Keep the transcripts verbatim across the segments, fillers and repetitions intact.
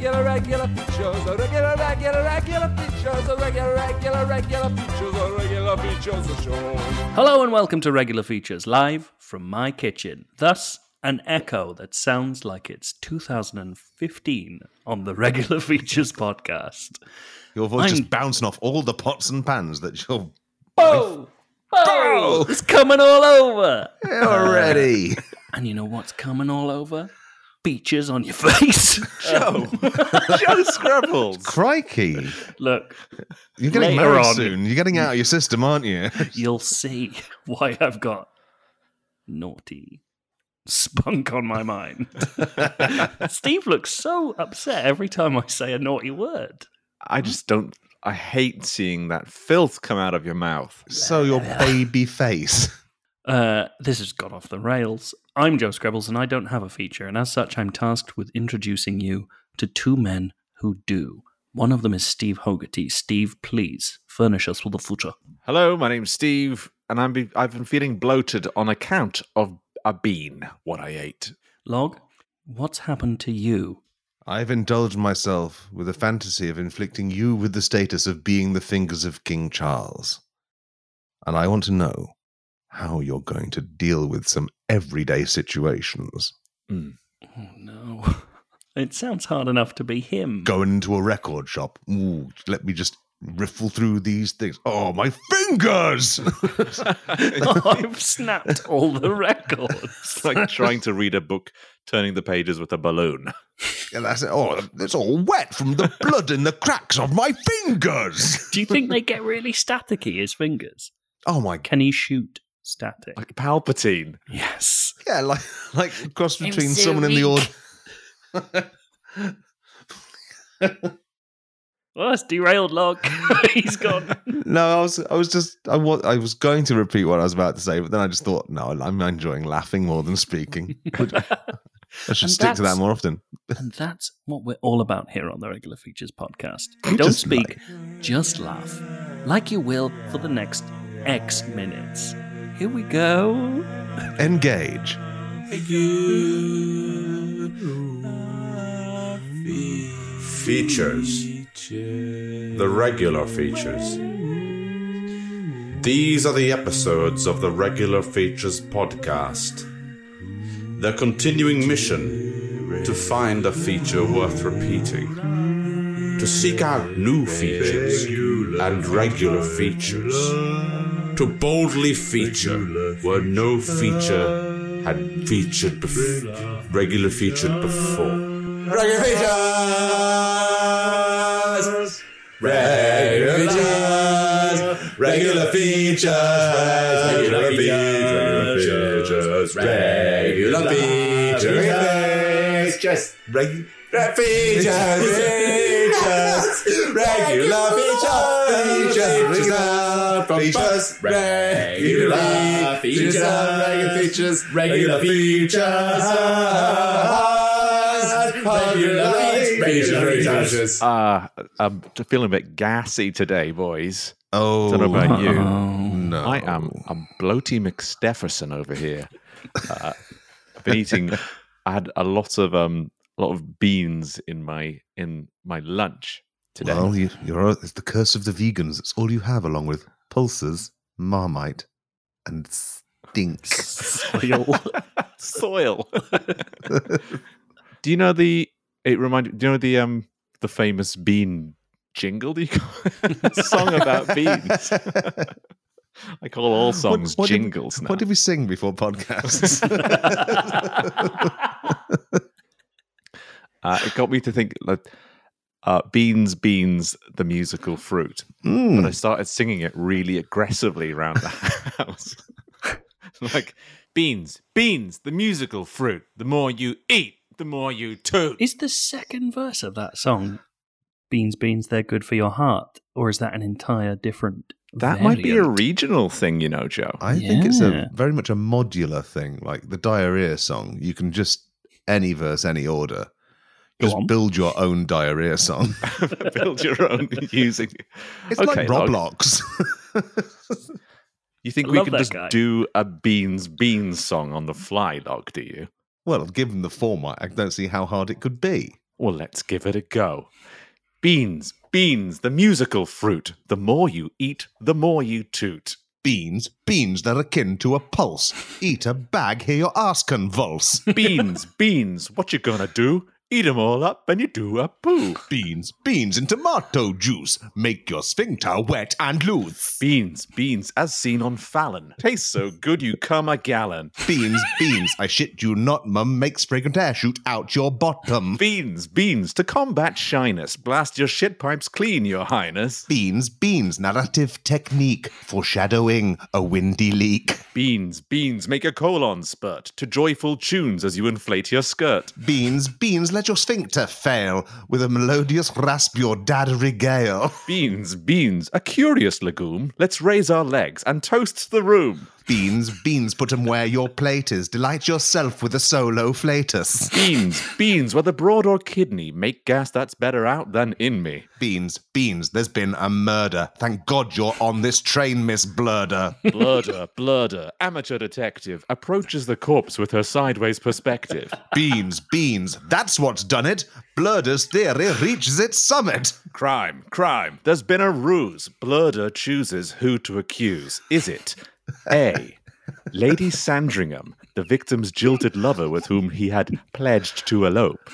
regular, regular features, the regular, regular, regular features, the regular, regular, regular features, the regular features of show. Hello and welcome to Regular Features, live from my kitchen. Thus, an echo that sounds like it's two thousand fifteen on the Regular Features podcast. Your voice I'm... just bouncing off all the pots and pans that you're... Bow! Bow! It's coming all over! Already! Uh, and you know what's coming all over? Beaches on your face. Joe. Joe Scrabbles. Crikey. Look. You're getting married on, soon. You're getting out of your system, aren't you? You'll see why I've got naughty spunk on my mind. Steve looks so upset every time I say a naughty word. I just don't. I hate seeing that filth come out of your mouth. So your baby face. Uh, this has gone off the rails. I'm Joe Scrabbles and I don't have a feature, and as such I'm tasked with introducing you to two men who do. One of them is Steve Hogarty. Steve, please furnish us with a feature. Hello, my name's Steve, and I'm be- I've been feeling bloated on account of a bean, what I ate. Log, what's happened to you? I've indulged myself with a fantasy of inflicting you with the status of being the fingers of King Charles. And I want to know how you're going to deal with some everyday situations. Mm. Oh, no. It sounds hard enough to be him. Going into a record shop. Ooh, let me just riffle through these things. Oh, my fingers! Oh, I've snapped all the records. It's like trying to read a book, turning the pages with a balloon. Yeah, that's it. Oh, it's all wet from the blood in the cracks of my fingers! Do you think they get really staticky, his fingers? Oh, my... Can he shoot? Static. Like Palpatine. Yes. Yeah, like like a cross between so someone weak. in the order. Well, that's derailed, Log. He's gone. No, I was I was just I was I was going to repeat what I was about to say, but then I just thought, no, I'm enjoying laughing more than speaking. I should and stick to that more often. And that's what we're all about here on the Regular Features podcast. Don't just speak, like... just laugh. Like you will for the next X minutes. Here we go. Engage. Features. The regular features. These are the episodes of the Regular Features podcast. Their continuing mission, to find a feature worth repeating, to seek out new features and regular features. To boldly feature where no feature had featured before, regular featured before. Regular features! Regular features! Regular features! Regular features! Regular features! Just regular features! Regular features, regular features, regular features, regular features, regular features. Ah, I'm feeling a bit gassy today, boys. Oh, I don't know about you. No, I am a bloaty McStefferson over here. uh, I've been eating. I had a lot of um. A lot of beans in my in my lunch today. Well, you, you're it's the curse of the vegans. It's all you have, along with pulses, marmite, and stink. Soil. Soil. Do you know the? It reminded. Do you know the um the famous bean jingle? Do you call song about beans? I call all songs what, what jingles did, now. What did we sing before podcasts? Uh, it got me to think, like, uh, Beans, Beans, the musical fruit. Mm. But I started singing it really aggressively around the house. Like, Beans, Beans, the musical fruit. The more you eat, the more you toot. Is the second verse of that song, Beans, Beans, they're good for your heart? Or is that an entire different That variant? Might be a regional thing, you know, Joe. I yeah. think it's a very much a modular thing. Like the diarrhea song, you can just any verse, any order. Just build your own diarrhea song. Build your own using... It's okay, like Roblox. You think I we can just guy. do a Beans Beans song on the fly, Log, do you? Well, given the format, I don't see how hard it could be. Well, let's give it a go. Beans, beans, the musical fruit. The more you eat, the more you toot. Beans, beans, they're akin to a pulse. Eat a bag, hear your ass convulse. Beans, beans, what you gonna do? Eat them all up and you do a poo. Beans, beans in tomato juice. Make your sphincter wet and loose. Beans, beans as seen on Fallon. Tastes so good you come a gallon. Beans, beans, I shit you not, mum. Makes fragrant air shoot out your bottom. Beans, beans to combat shyness. Blast your shit pipes clean, your highness. Beans, beans, narrative technique. Foreshadowing a windy leak. Beans, beans make a colon spurt to joyful tunes as you inflate your skirt. Beans, beans let your sphincter fail with a melodious rasp your dad regale. Beans, beans, a curious legume. Let's raise our legs and toast the room. Beans, beans, put 'em where your plate is. Delight yourself with a solo flatus. Beans, beans, whether broad or kidney, make gas that's better out than in me. Beans, beans, there's been a murder. Thank God you're on this train, Miss Blurder. Blurder, Blurder, amateur detective, approaches the corpse with her sideways perspective. Beans, beans, that's what's done it. Blurder's theory reaches its summit. Crime, crime, there's been a ruse. Blurder chooses who to accuse. Is it A, Lady Sandringham, the victim's jilted lover with whom he had pledged to elope?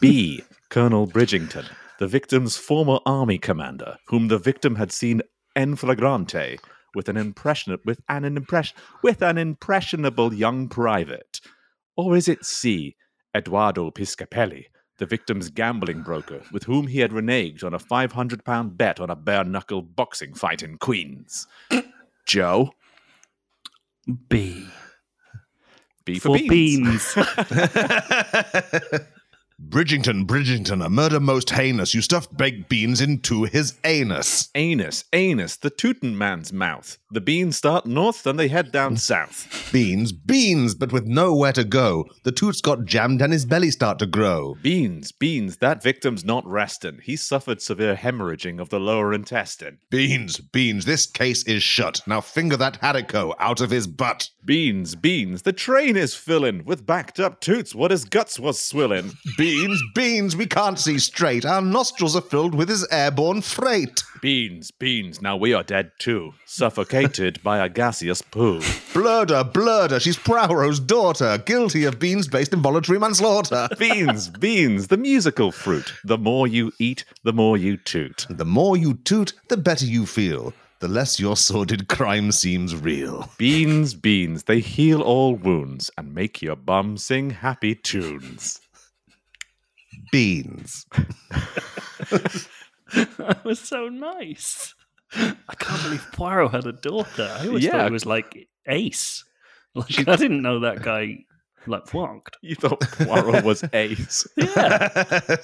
B, Colonel Bridgington, the victim's former army commander, whom the victim had seen en flagrante with an impression with an impression with an impressionable young private? Or is it C, Eduardo Piscapelli, the victim's gambling broker, with whom he had reneged on a five hundred pounds bet on a bare-knuckle boxing fight in Queens? Joe? B. B for, for beans. beans. Bridgington, Bridgington, a murder most heinous. You stuffed baked beans into his anus. Anus, anus, the Teuton man's mouth. The beans start north and they head down south. Beans, beans, but with nowhere to go. The toots got jammed and his belly start to grow. Beans, beans, that victim's not restin'. He suffered severe hemorrhaging of the lower intestine. Beans, beans, this case is shut. Now finger that haricot out of his butt. Beans, beans, the train is fillin' with backed up toots what his guts was swillin'. Beans, beans, we can't see straight. Our nostrils are filled with his airborne freight. Beans, beans, now we are dead too. Suffocated by a gaseous poo. Blurder, Blurder, she's Prowro's daughter. Guilty of beans-based involuntary manslaughter. Beans, beans, the musical fruit. The more you eat, the more you toot. The more you toot, the better you feel. The less your sordid crime seems real. Beans, beans, they heal all wounds and make your bum sing happy tunes. Beans. That was so nice. I can't believe Poirot had a daughter. I always yeah. thought he was like Ace. Like, I didn't know that guy like flunked. You thought Poirot was Ace? Yeah.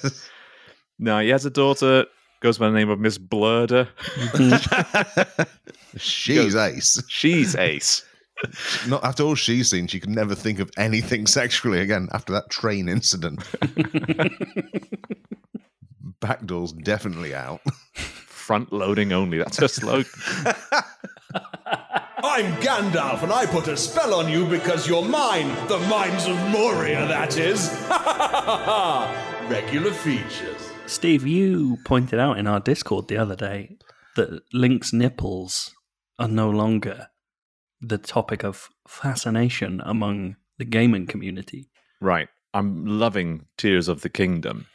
No, he has a daughter. Goes by the name of Miss Blurder. She's goes, Ace. She's Ace. Not after all she's seen, she can never think of anything sexually again after that train incident. Backdoor's definitely out. Front loading only, that's her slogan. I'm Gandalf and I put a spell on you because you're mine. The Mines of Moria, that is. Regular features. Steve, you pointed out in our Discord the other day that Link's nipples are no longer the topic of fascination among the gaming community. Right. I'm loving Tears of the Kingdom.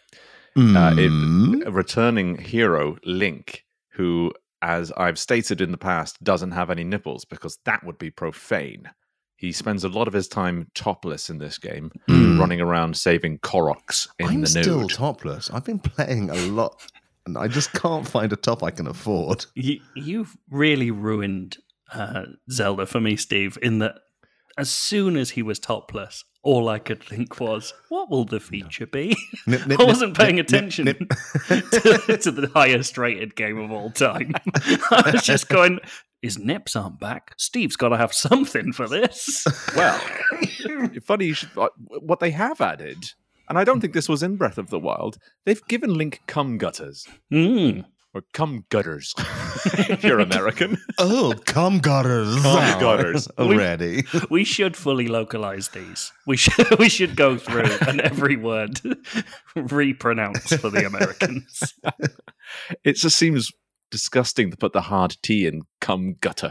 Mm. Uh, it, a returning hero, Link, who, as I've stated in the past, doesn't have any nipples because that would be profane. He spends a lot of his time topless in this game, mm. running around saving Koroks in I'm the nude. I'm still topless. I've been playing a lot, and I just can't find a top I can afford. You, you've really ruined uh, Zelda for me, Steve, in that as soon as he was topless, all I could think was, what will the feature be? Nip, nip, I wasn't paying nip, attention nip, nip. to, to the highest rated game of all time. I was just going, his nips aren't back. Steve's got to have something for this. Well, funny, you should, what they have added, and I don't think this was in Breath of the Wild, they've given Link cum gutters. Mm. or cum gutters, if you're American. Oh, cum gutters. Cum gutters. Already. We, we should fully localize these. We should, we should go through and every word re-pronounce for the Americans. It just seems disgusting to put the hard T in cum gutter.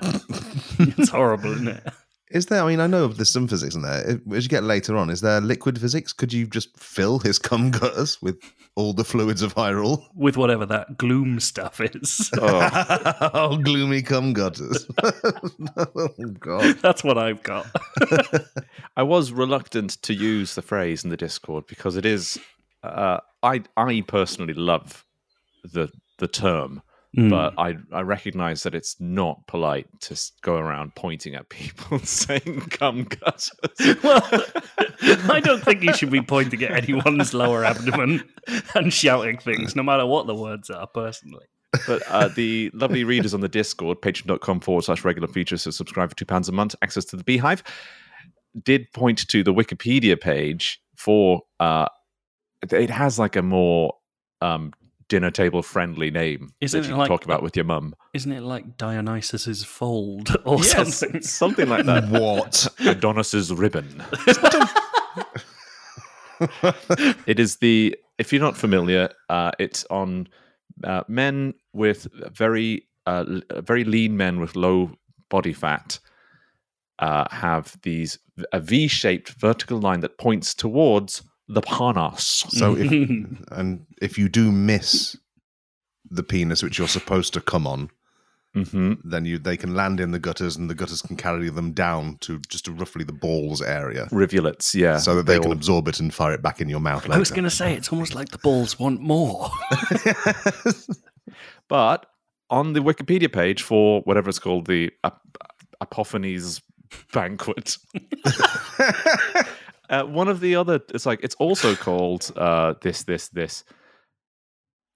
It's horrible, isn't it? Is there, I mean, I know there's some physics in there. As you get later on, is there liquid physics? Could you just fill his cum gutters with all the fluids of Hyrule? With whatever that gloom stuff is. Oh, oh gloomy cum gutters. Oh, God. That's what I've got. I was reluctant to use the phrase in the Discord because it is, uh, I I personally love the the term. Mm. But I I recognise that it's not polite to go around pointing at people saying cum gutters. Well, I don't think you should be pointing at anyone's lower abdomen and shouting things, no matter what the words are, personally. But uh, the lovely readers on the Discord, patreon.com forward slash regular features, so subscribe for two pounds a month, access to the Beehive, did point to the Wikipedia page for, uh, it has like a more... Um, dinner table friendly name isn't that you it can like, talk about with your mum. Isn't it like Dionysus's fold or yes, something? Something like that. What? Adonis's ribbon. It is the, if you're not familiar, uh, it's on uh, men with very, uh, very lean men with low body fat uh, have these, a V-shaped vertical line that points towards the panos. So, if, and if you do miss the penis, which you're supposed to come on, mm-hmm. then you they can land in the gutters, and the gutters can carry them down to just to roughly the balls area. Rivulets, yeah. So that they, they can all... absorb it and fire it back in your mouth later. I was going to say, it's almost like the balls want more. But on the Wikipedia page for whatever it's called, the ap- Apophanes Banquet... Uh, one of the other, it's like, it's also called uh, this, this, this,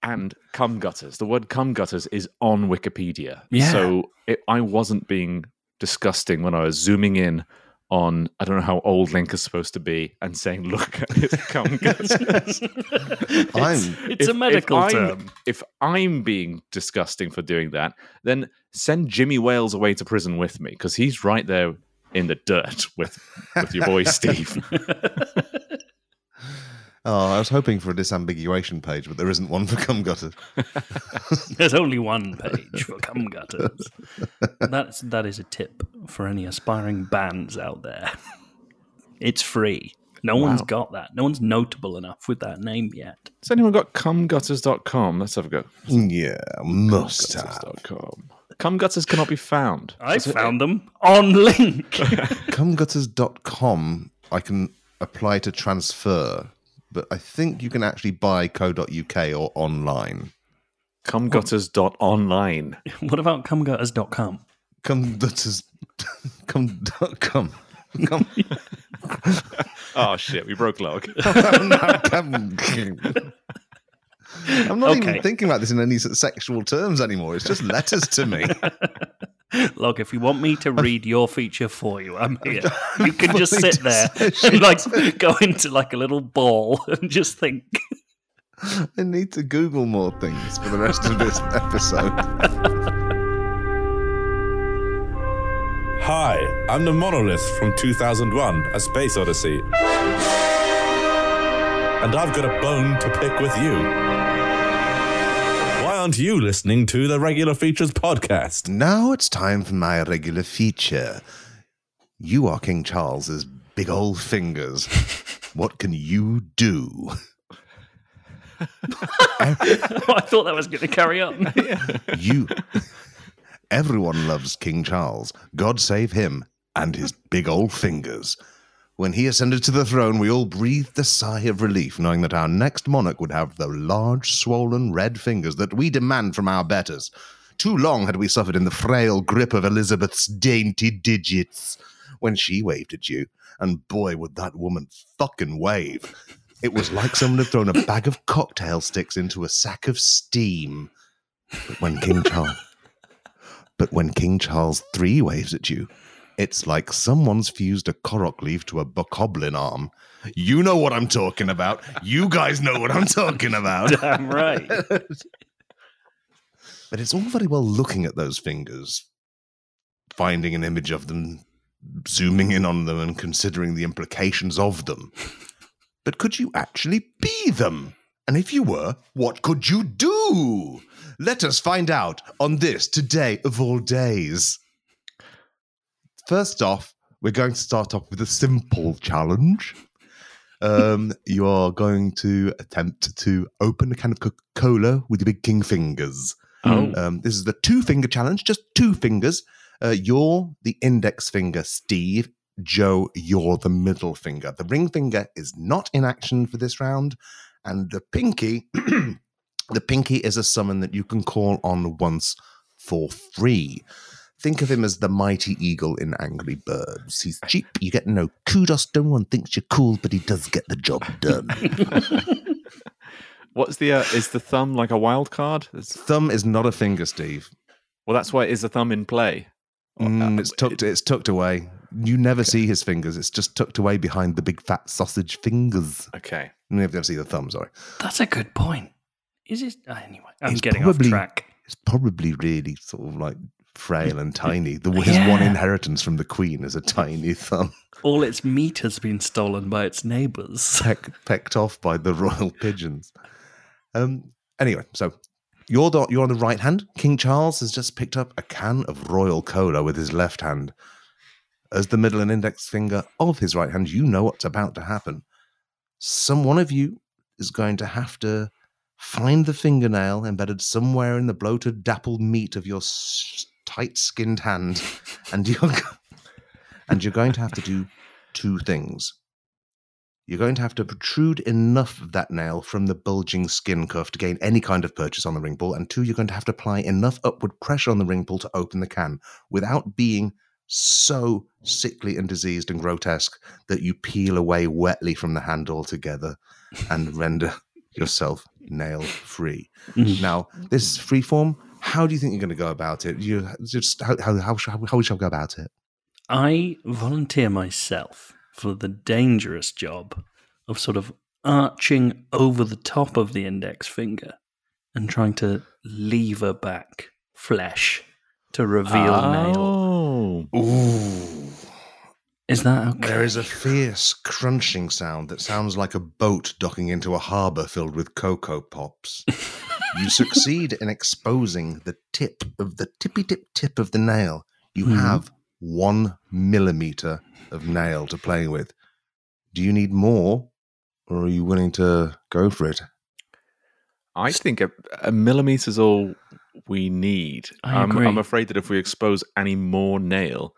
and cum gutters. The word cum gutters is on Wikipedia. Yeah. So it, I wasn't being disgusting when I was zooming in on, I don't know how old Link is supposed to be, and saying, look at his cum gutters. it's it's if, a medical if term. I'm, if I'm being disgusting for doing that, then send Jimmy Wales away to prison with me, because he's right there in the dirt with with your boy Steve. Oh, I was hoping for a disambiguation page, but there isn't one for cum gutters. There's only one page for cum gutters. That's that is a tip for any aspiring bands out there. It's free. No wow. one's got that. No one's notable enough with that name yet. Has anyone got cum gutters dot com? Let's have a go. Yeah, must cum gutters dot com. Cum gutters cannot be found. I That's found it. them on Link. cum gutters dot com, I can apply to transfer, but I think you can actually buy co dot U K or online. cum gutters dot online. What about cum gutters dot com? cum gutters dot com. cum dot com. Come. Oh shit, we broke Log. I'm not, I'm, I'm not okay. even thinking about this in any sexual terms anymore. It's just letters to me. Log, if you want me to read your feature for you, I'm here. You can just sit there and like go into like a little ball and just think. I need to Google more things for the rest of this episode. Hi, I'm the monolith from two thousand one, A Space Odyssey. And I've got a bone to pick with you. Why aren't you listening to the Regular Features podcast? Now it's time for my regular feature. You are King Charles's big old fingers. What can you do? I thought that was going to carry on. You... Everyone loves King Charles. God save him and his big old fingers. When he ascended to the throne, we all breathed a sigh of relief, knowing that our next monarch would have the large, swollen, red fingers that we demand from our betters. Too long had we suffered in the frail grip of Elizabeth's dainty digits. When she waved at you, and boy, would that woman fucking wave. It was like someone had thrown a bag of cocktail sticks into a sack of steam. But when King Charles... But when King Charles the third waves at you, it's like someone's fused a Korok leaf to a bokoblin arm. You know what I'm talking about. You guys know what I'm talking about. Damn right. But it's all very well looking at those fingers, finding an image of them, zooming in on them and considering the implications of them. But could you actually be them? And if you were, what could you do? Let us find out on this today of all days. First off, we're going to start off with a simple challenge. Um, you are going to attempt to open a can of Coca-Cola with your big king fingers. Oh. Um, this is the two-finger challenge, just two fingers. Uh, you're the index finger, Steve. Joe, you're the middle finger. The ring finger is not in action for this round. And the pinky, the pinky is a summon that you can call on once for free. Think of him as the mighty eagle in Angry Birds. He's cheap, you get no kudos, no one thinks you're cool, but he does get the job done. What's the, uh, is the thumb like a wild card? It's... Thumb is not a finger, Steve. Well, that's why, is the thumb in play? Mm, uh, it's tucked, it... it's tucked away. You never okay. see his fingers. It's just tucked away behind the big fat sausage fingers. Okay. You never see the thumb, sorry. That's a good point. Is it? Uh, anyway, I'm it's getting probably, off track. It's probably really sort of like frail and tiny. The, his yeah. one inheritance from the Queen is a tiny thumb. All its meat has been stolen by its neighbours. Peck, pecked off by the royal pigeons. Um. Anyway, so you're, the, you're on the right hand. King Charles has just picked up a can of royal cola with his left hand. As the middle and index finger of his right hand, you know what's about to happen. Some one of you is going to have to find the fingernail embedded somewhere in the bloated, dappled meat of your tight-skinned hand, and you're and you're going to have to do two things. You're going to have to protrude enough of that nail from the bulging skin cuff to gain any kind of purchase on the ring pull, and two, you're going to have to apply enough upward pressure on the ring pull to open the can without being so sickly and diseased and grotesque that you peel away wetly from the hand altogether and render yourself nail-free. Mm-hmm. Now, this is freeform. How do you think you're going to go about it? You just how how how, how, how shall we go about it? I volunteer myself for the dangerous job of sort of arching over the top of the index finger and trying to lever back flesh to reveal oh. nail. Ooh. Is that okay? There is a fierce crunching sound that sounds like a boat docking into a harbour filled with Cocoa Pops. You succeed in exposing the tip of the tippy-tip-tip of the nail. You mm-hmm. have one millimetre of nail to play with. Do you need more, or are you willing to go for it? I think a, a millimetre is all... we need. I'm, I'm afraid that if we expose any more nail,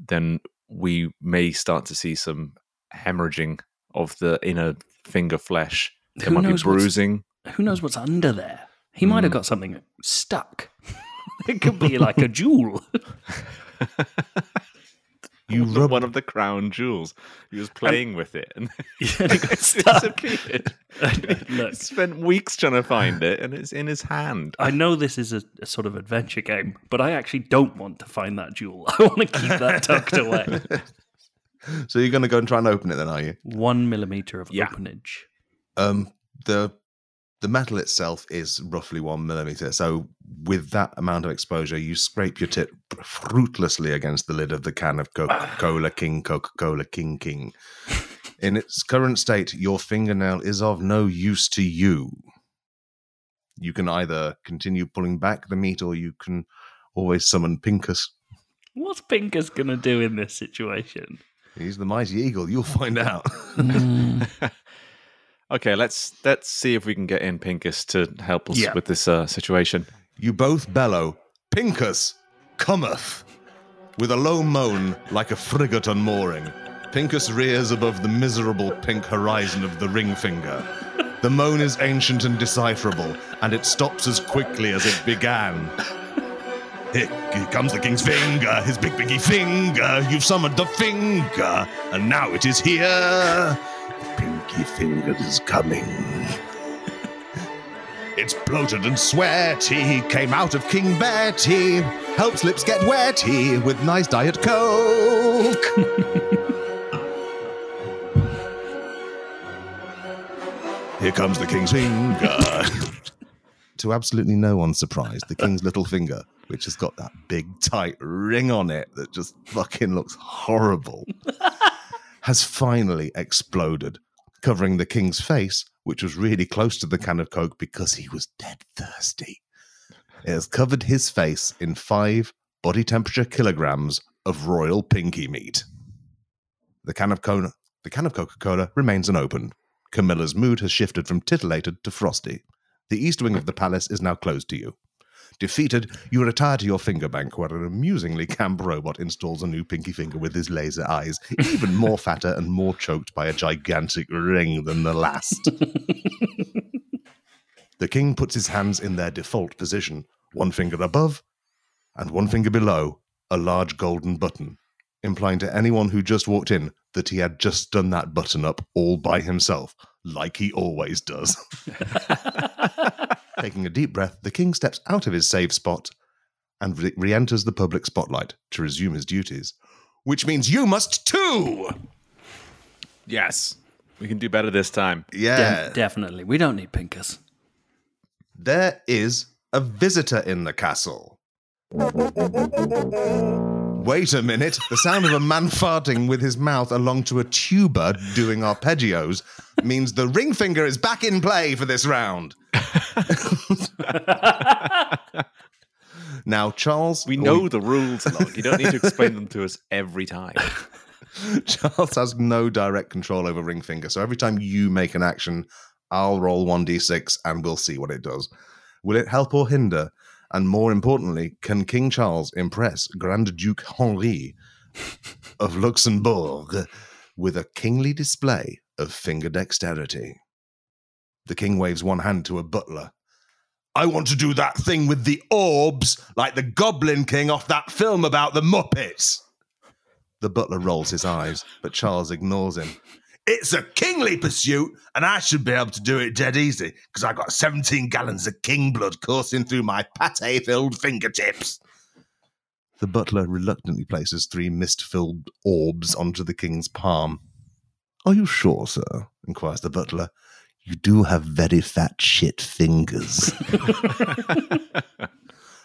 then we may start to see some hemorrhaging of the inner finger flesh. There who might knows be bruising. Who knows what's under there? He mm. might have got something stuck. It could be like a jewel. You rubbed one of the crown jewels. He was playing and, with it, and yeah, it got stuck. It disappeared. He spent weeks trying to find it, and it's in his hand. I know this is a, a sort of adventure game, but I actually don't want to find that jewel. I want to keep that tucked away. So you're going to go and try and open it, then, are you? One millimetre of yeah. openage. Um, the the metal itself is roughly one millimetre, so with that amount of exposure, you scrape your tip fruitlessly against the lid of the can of Coca-Cola King, Coca-Cola King King. In its current state, your fingernail is of no use to you. You can either continue pulling back the meat, or you can always summon Pincus. What's Pincus going to do in this situation? He's the mighty eagle. You'll find out. Mm. Okay, let's let's see if we can get in Pincus to help us yeah. with this uh, situation. You both bellow, "Pincus cometh!" With a low moan like a frigate on mooring. Pincus rears above the miserable pink horizon of the ring finger. The moan is ancient and decipherable, and it stops as quickly as it began. Here, here comes the king's finger, his big, biggy finger. You've summoned the finger, and now it is here. The pinky finger is coming. It's bloated and sweaty, came out of King Betty, helps lips get wetty with nice Diet Coke. Here comes the king's finger. to absolutely no one's surprise, the king's little finger, which has got that big, tight ring on it that just fucking looks horrible, has finally exploded, covering the king's face, which was really close to the can of Coke because he was dead thirsty. It has covered his face in five body temperature kilograms of royal pinky meat. The can of Coke, the can of Coca-Cola remains unopened. Camilla's mood has shifted from titillated to frosty. The east wing of the palace is now closed to you. Defeated, you retire to your finger bank, where an amusingly camp robot installs a new pinky finger with his laser eyes, even more fatter and more choked by a gigantic ring than the last. The king puts his hands in their default position, one finger above and one finger below a large golden button, implying to anyone who just walked in that he had just done that button up all by himself, like he always does. Taking a deep breath, the king steps out of his safe spot and re- re-enters the public spotlight to resume his duties, which means you must too! Yes, we can do better this time. Yeah. De- definitely. We don't need pinkers. There is a visitor in the castle. Wait a minute. The sound of a man farting with his mouth along to a tuba doing arpeggios means the ring finger is back in play for this round. Now, Charles... We know we... the rules, Log. You don't need to explain them to us every time. Charles has no direct control over ring finger, so every time you make an action... I'll roll one d six and we'll see what it does. Will it help or hinder? And more importantly, can King Charles impress Grand Duke Henri of Luxembourg with a kingly display of finger dexterity? The king waves one hand to a butler. I want to do that thing with the orbs like the Goblin King off that film about the Muppets. The butler rolls his eyes, but Charles ignores him. It's a kingly pursuit, and I should be able to do it dead easy, because I got seventeen gallons of king blood coursing through my pate-filled fingertips. The butler reluctantly places three mist-filled orbs onto the king's palm. Are you sure, sir? Inquires the butler. You do have very fat shit fingers.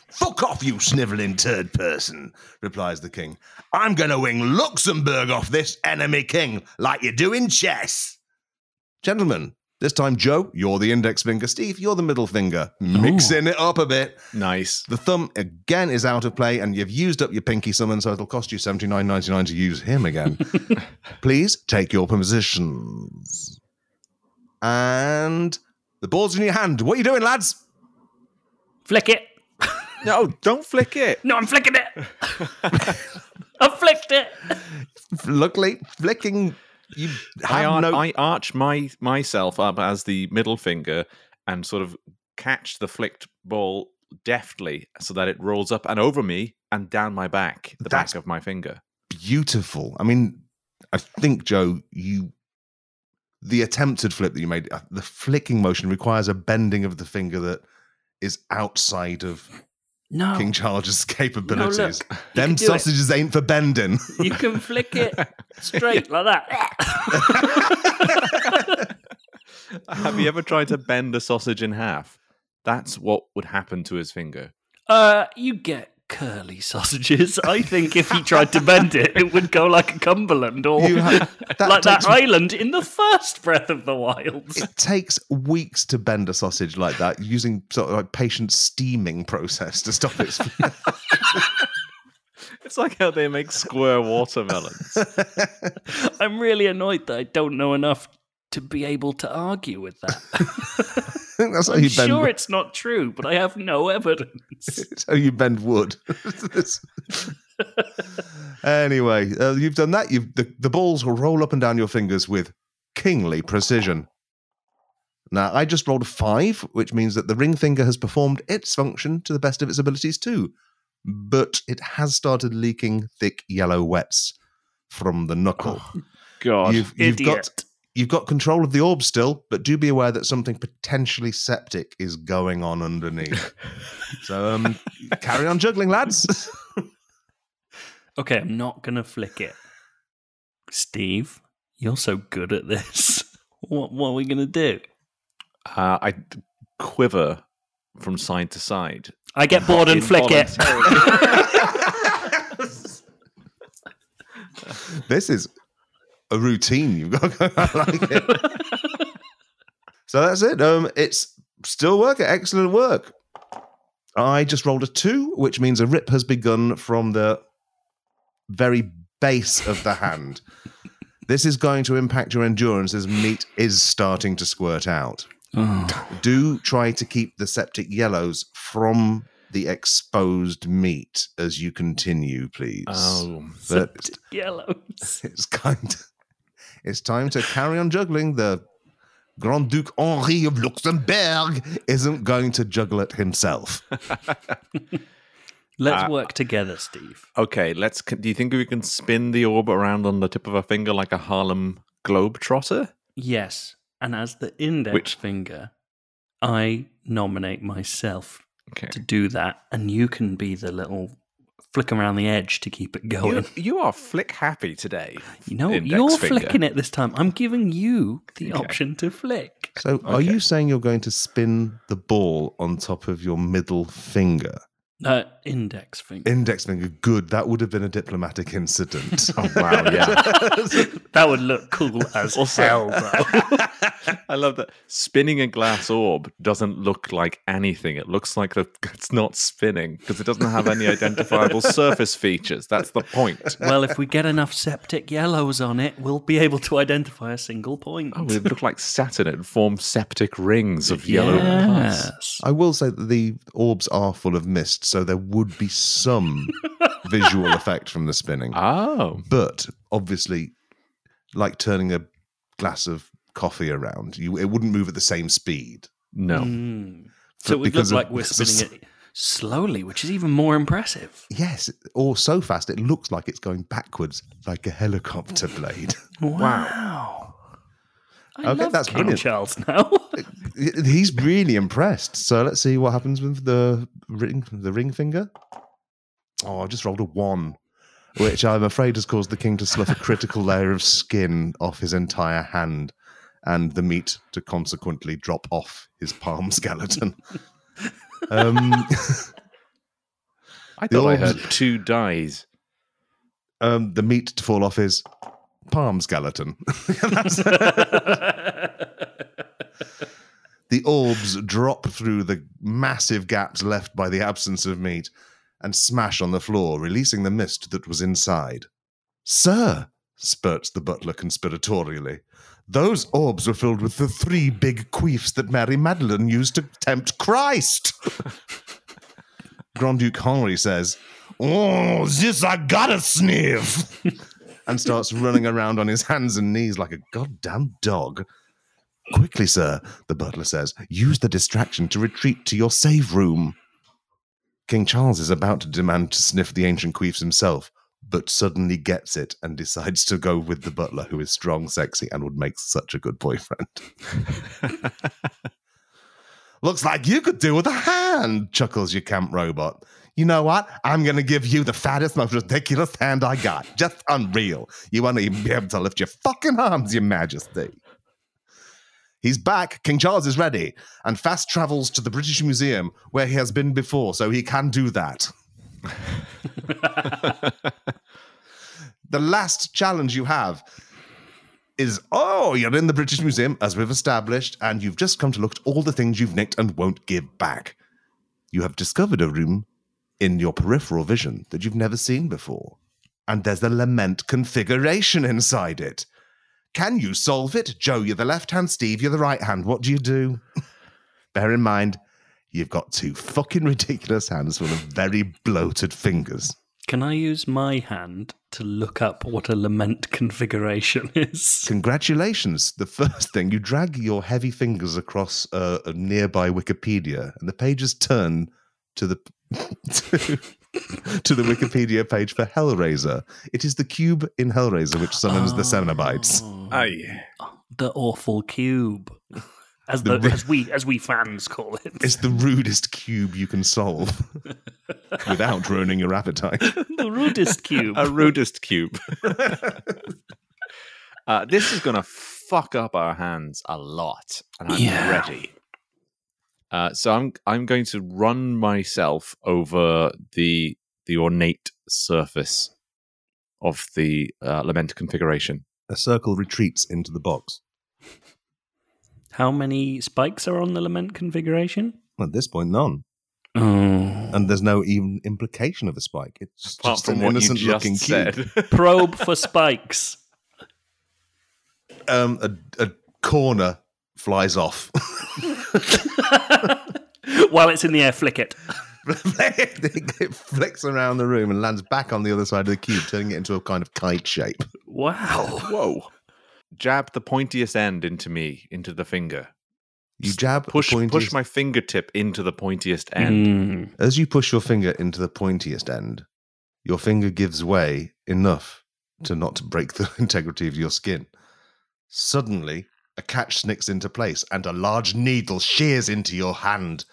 Fuck off, you snivelling turd person, replies the king. I'm going to wing Luxembourg off this enemy king like you do in chess. Gentlemen, this time, Joe, you're the index finger. Steve, you're the middle finger. Mixing Ooh. It up a bit. Nice. The thumb, again, is out of play, and you've used up your pinky summon, so it'll cost you seventy-nine ninety-nine to use him again. Please take your positions. And the ball's in your hand. What are you doing, lads? Flick it. No, don't flick it. No, I'm flicking it. I flicked it. Luckily, flicking. You I, ar- no... I arch my myself up as the middle finger and sort of catch the flicked ball deftly so that it rolls up and over me and down my back, the That's back of my finger. Beautiful. I mean, I think, Joe, you... the attempted flip that you made, the flicking motion requires a bending of the finger that is outside of... No. King Charles's capabilities. No, them sausages it. Ain't for bending. You can flick it straight like that. Have you ever tried to bend a sausage in half? That's what would happen to his finger. Uh, you get curly sausages. I think if he tried to bend it, it would go like a Cumberland or ha- that like that island in the first Breath of the Wild. It takes weeks to bend a sausage like that, using sort of like patient steaming process to stop it. It's like how they make square watermelons. I'm really annoyed that I don't know enough to be able to argue with that. I think that's how I'm you bend sure wood. It's not true, but I have no evidence. It's how you bend wood. Anyway, uh, you've done that. You've, the, the balls will roll up and down your fingers with kingly precision. Now, I just rolled a five, which means that the ring finger has performed its function to the best of its abilities too. But it has started leaking thick yellow wets from the knuckle. Oh, God, you've, you've idiot. Got... You've got control of the orb still, but do be aware that something potentially septic is going on underneath. So um, carry on juggling, lads. Okay, I'm not going to flick it. Steve, you're so good at this. What, what are we going to do? Uh, I quiver from side to side. I get bored and flick it. This is a routine you've got going. I like it. So that's it. Um, it's still working. Excellent work. I just rolled a two, which means a rip has begun from the very base of the hand. This is going to impact your endurance as meat is starting to squirt out. Oh. Do try to keep the septic yellows from the exposed meat as you continue, please. Oh, septic yellows. It's kind of, it's time to carry on juggling. The Grand Duke Henri of Luxembourg isn't going to juggle it himself. Let's uh, work together, Steve. Okay, let's. Do you think we can spin the orb around on the tip of our finger like a Harlem Globetrotter? Yes, and as the index Which? finger, I nominate myself okay. to do that, and you can be the little flick around the edge to keep it going. You, you are flick happy today. You know, index you're finger. Flicking it this time. I'm giving you the okay. option to flick. So okay. are you saying you're going to spin the ball on top of your middle finger? Uh, index finger. Index finger, good. That would have been a diplomatic incident. Oh, wow, yeah. That would look cool as also, hell, though. I love that. Spinning a glass orb doesn't look like anything. It looks like the, it's not spinning because it doesn't have any identifiable surface features. That's the point. Well, if we get enough septic yellows on it, we'll be able to identify a single point. Oh, it would look like Saturn. It would form septic rings of yellow. Yes. I will say that the orbs are full of mist, so there would be some visual effect from the spinning. Oh. But obviously, like turning a glass of coffee around, you, it wouldn't move at the same speed. No. Mm. So it would look like we're spinning it slowly, which is even more impressive. Yes, or so fast, it looks like it's going backwards like a helicopter blade. Wow. Wow. I okay, love that's King brilliant. Charles now. He's really impressed. So let's see what happens with the ring, the ring finger. Oh, I just rolled a one, which I'm afraid has caused the king to slough a critical layer of skin off his entire hand and the meat to consequently drop off his palm skeleton. um, I thought I heard two dies. Um, the meat to fall off his... palm skeleton. The orbs drop through the massive gaps left by the absence of meat and smash on the floor, releasing the mist that was inside. Sir, spurts the butler conspiratorially, those orbs were filled with the three big queefs that Mary Magdalene used to tempt Christ. Grand Duke Henri says, oh, this I gotta sniff. And starts running around on his hands and knees like a goddamn dog. Quickly, sir, the butler says, use the distraction to retreat to your save room. King Charles is about to demand to sniff the ancient queefs himself, but suddenly gets it and decides to go with the butler, who is strong, sexy, and would make such a good boyfriend. Looks like you could do with a hand, chuckles your camp robot. You know what? I'm going to give you the fattest, most ridiculous hand I got. Just unreal. You won't even be able to lift your fucking arms, your majesty. He's back. King Charles is ready and fast travels to the British Museum where he has been before, so he can do that. The last challenge you have is, oh, you're in the British Museum, as we've established, and you've just come to look at all the things you've nicked and won't give back. You have discovered a room in your peripheral vision that you've never seen before. And there's the Lament Configuration inside it. Can you solve it? Joe, you're the left hand. Steve, you're the right hand. What do you do? Bear in mind, you've got two fucking ridiculous hands full of very bloated fingers. Can I use my hand to look up what a Lament Configuration is? Congratulations. The first thing, you drag your heavy fingers across uh, a nearby Wikipedia, and the pages turn to the... to, to the Wikipedia page for Hellraiser. It is the cube in Hellraiser which summons oh, the Cenobites. Oh, yeah. The awful cube, as the, the as we as we fans call it. It's the rudest cube you can solve without ruining your appetite. The rudest cube. A rudest cube. uh, this is going to fuck up our hands a lot, and I'm yeah. ready. Uh, so I'm I'm going to run myself over the the ornate surface of the uh, Lament configuration. A circle retreats into the box. How many spikes are on the Lament configuration? At this point, none. Oh. And there's no even implication of a spike. It's Apart just an innocent-looking cube. Probe for spikes. Um, a, a corner flies off. While it's in the air, flick it. It flicks around the room and lands back on the other side of the cube, turning it into a kind of kite shape. Wow. Whoa. Jab the pointiest end into me, into the finger. You jab push, the pointiest... Push my fingertip into the pointiest end. Mm. As you push your finger into the pointiest end, your finger gives way enough to not break the integrity of your skin. Suddenly, a catch snicks into place and a large needle shears into your hand.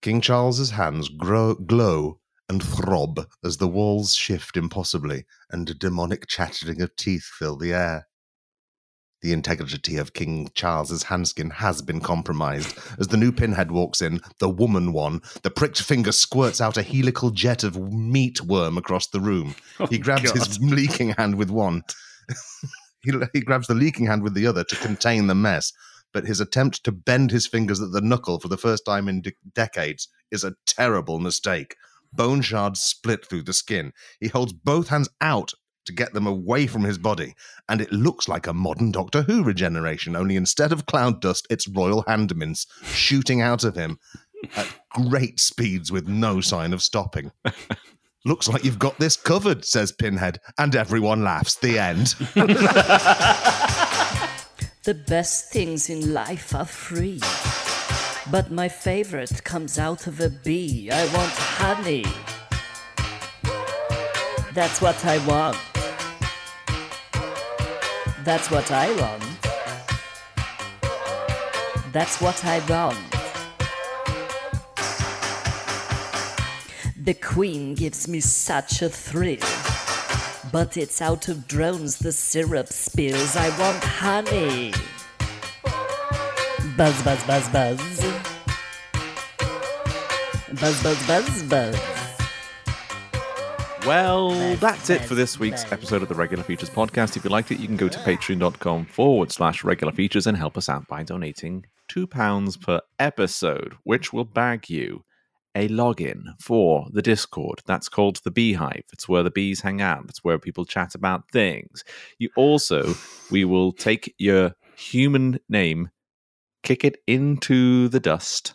King Charles's hands grow, glow and throb as the walls shift impossibly and a demonic chattering of teeth fill the air. The integrity of King Charles's handskin has been compromised. As the new Pinhead walks in, the woman one, the pricked finger squirts out a helical jet of meat worm across the room. Oh, he grabs God. his leaking hand with one. he, he grabs the leaking hand with the other to contain the mess. But his attempt to bend his fingers at the knuckle for the first time in de- decades is a terrible mistake. Bone shards split through the skin. He holds both hands out to get them away from his body, and it looks like a modern Doctor Who regeneration, only instead of cloud dust, it's royal hand mints shooting out of him at great speeds with no sign of stopping. Looks like you've got this covered, says Pinhead, and everyone laughs. The end. The best things in life are free, but my favorite comes out of a bee. I want honey. That's what I want. That's what I want. That's what I want. The queen gives me such a thrill, but it's out of drones the syrup spills. I want honey. Buzz, buzz, buzz, buzz. Buzz, buzz, buzz, buzz. Well, that's it for this week's episode of the Regular Features Podcast. If you liked it, you can go to patreon.com forward slash regular features and help us out by donating two pounds per episode, which will bag you a login for the Discord. That's called the Beehive. It's where the bees hang out. It's where people chat about things. You also, we will take your human name, kick it into the dust,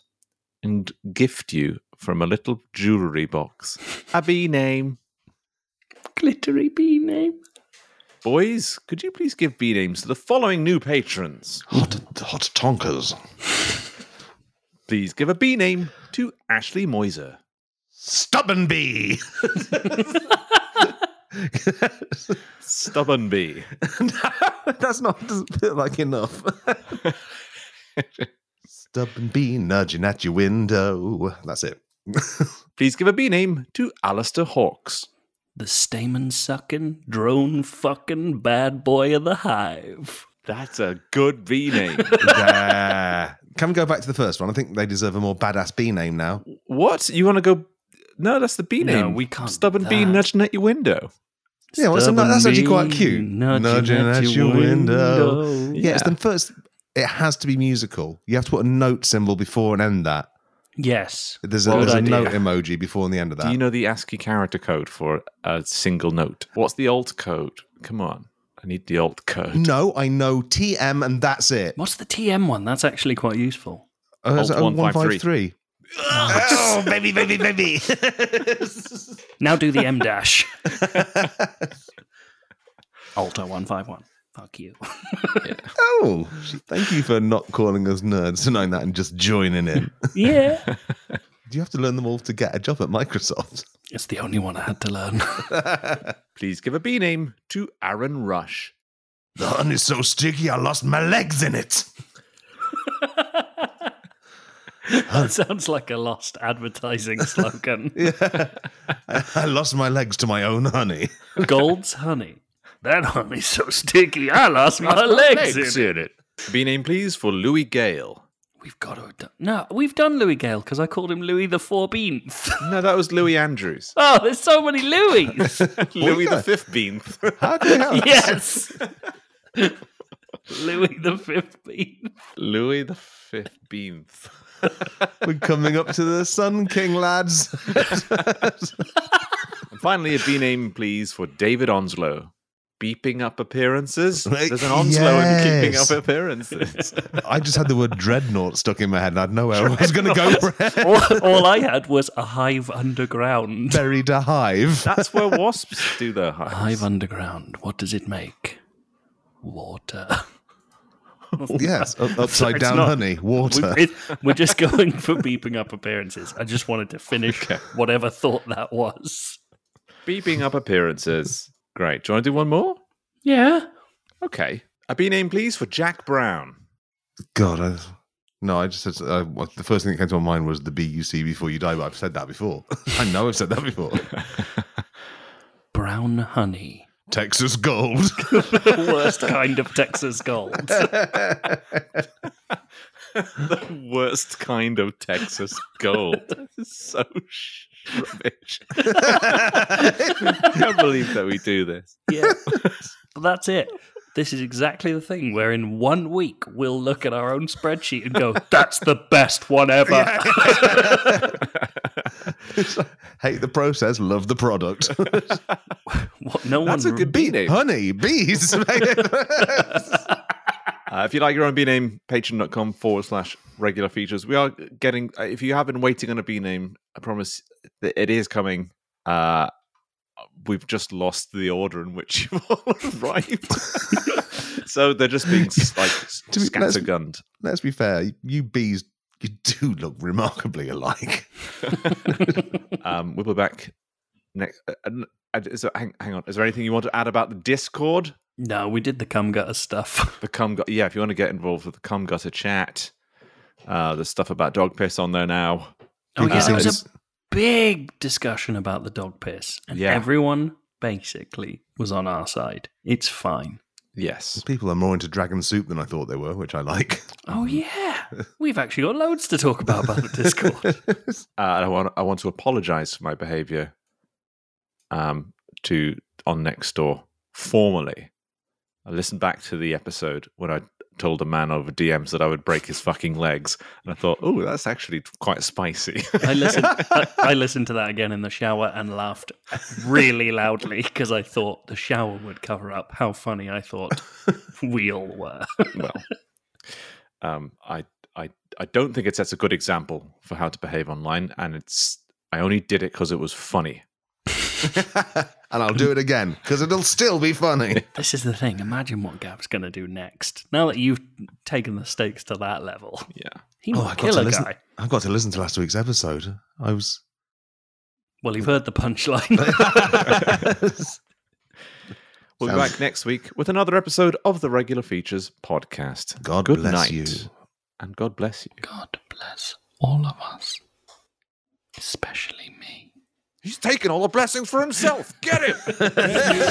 and gift you from a little jewellery box a bee name. Glittery bee name. Boys, could you please give bee names to the following new patrons? Hot, hot tonkers. Please give a bee name to Ashley Moiser. Stubborn Bee. Stubborn Bee. No, that's not, doesn't feel like enough. Stubborn Bee nudging at your window. That's it. Please give a bee name to Alistair Hawks. The stamen-sucking, drone-fucking bad boy of the hive. That's a good bee name. uh, can we go back to the first one? I think they deserve a more badass bee name now. What? You want to go... No, that's the bee no, name. We can't. Stubborn Bee nudging at your window. Yeah, well, not... that's actually quite cute. Nudging, nudging at, at your window. window. Yeah, yeah, it's the first... It has to be musical. You have to put a note symbol before and end that. Yes. There's a, there's a note emoji before and the end of that. Do you know the ASCII character code for a single note? What's the alt code? Come on. I need the alt code. No, I know T M and that's it. What's the T M one? That's actually quite useful. Oh, alt one five three. Oh, baby, baby, baby. Now do the M dash. Alt one five one. Fuck you. Yeah. Oh, thank you for not calling us nerds and knowing that and just joining in. Yeah. Do you have to learn them all to get a job at Microsoft? It's the only one I had to learn. Please give a bee name to Aaron Rush. The honey's so sticky I lost my legs in it. That sounds like a lost advertising slogan. Yeah. I, I lost my legs to my own honey. Gold's honey. That honey's so sticky, I lost my, my legs, legs in it. Bee name, please, for Louis Gale. We've got to have done... No, we've done Louis Gale because I called him Louis the fourteenth. No, that was Louis Andrews. Oh, there's so many Louis. Louis the fifteenth. How do you know? Yes. Louis the fifteenth. Louis the fifteenth. We're coming up to the Sun King, lads. And finally, a B name, please, for David Onslow. Beeping up appearances. There's an Onslow yes. in keeping up appearances. I just had the word dreadnought stuck in my head and I had no idea where I was going to go for it. All, all I had was a hive underground. Buried a hive. That's where wasps do their hives. Hive underground. What does it make? Water. Yes, upside down not, honey, water. We're, it, we're just going for beeping up appearances. I just wanted to finish okay. whatever thought that was. Beeping up appearances. Great. Do you want to do one more? Yeah. Okay. A B name, please, for Jack Brown. God, I, no, I just said uh, the first thing that came to my mind was the B you see before you die, but I've said that before. I know I've said that before. Brown honey. Texas gold. The worst kind of Texas gold. The worst kind of Texas gold. That is so sh- rubbish. I can't believe that we do this. Yeah, but that's it. This is exactly the thing where in one week we'll look at our own spreadsheet and go, that's the best one ever. Like, hate the process, love the product. What, no that's one a good bee name. Honey, bees. Uh, if you like your own B name, patreon.com forward slash regular features. We are getting, if you have been waiting on a B name, I promise that it is coming. Uh, we've just lost the order in which you've all arrived. So they're just being like be, scattergunned. Let's, let's be fair, you bees, you do look remarkably alike. um, we'll be back next. Uh, is there, hang, hang on, is there anything you want to add about the Discord? No, we did the cum gutter stuff. The cum gutter, yeah. If you want to get involved with the cum gutter chat, uh, there's stuff about dog piss on there now. Oh yeah, uh, there was a big discussion about the dog piss, and yeah. everyone basically was on our side. It's fine. Yes, people are more into dragon soup than I thought they were, which I like. Oh yeah, we've actually got loads to talk about about the Discord. uh, I want I want to apologise for my behaviour, um, to on Nextdoor formally. I listened back to the episode when I told a man over D Ms that I would break his fucking legs. And I thought, oh, that's actually quite spicy. I listened I, I listened to that again in the shower and laughed really loudly because I thought the shower would cover up how funny I thought we all were. Well, um, I, I, I don't think it sets a good example for how to behave online. And it's I only did it because it was funny. And I'll do it again because it'll still be funny. This is the thing. Imagine what Gav's going to do next. Now that you've taken the stakes to that level, yeah, he might oh, kill a listen, guy. I've got to listen to last week's episode. I was well. You've heard the punchline. We'll be back next week with another episode of the Regular Features Podcast. God Good bless night. you, and God bless you. God bless all of us, especially me. He's taking all the blessings for himself. Get him! Regular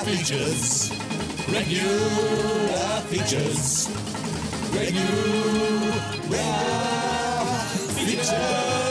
features. Regular features. Regular features.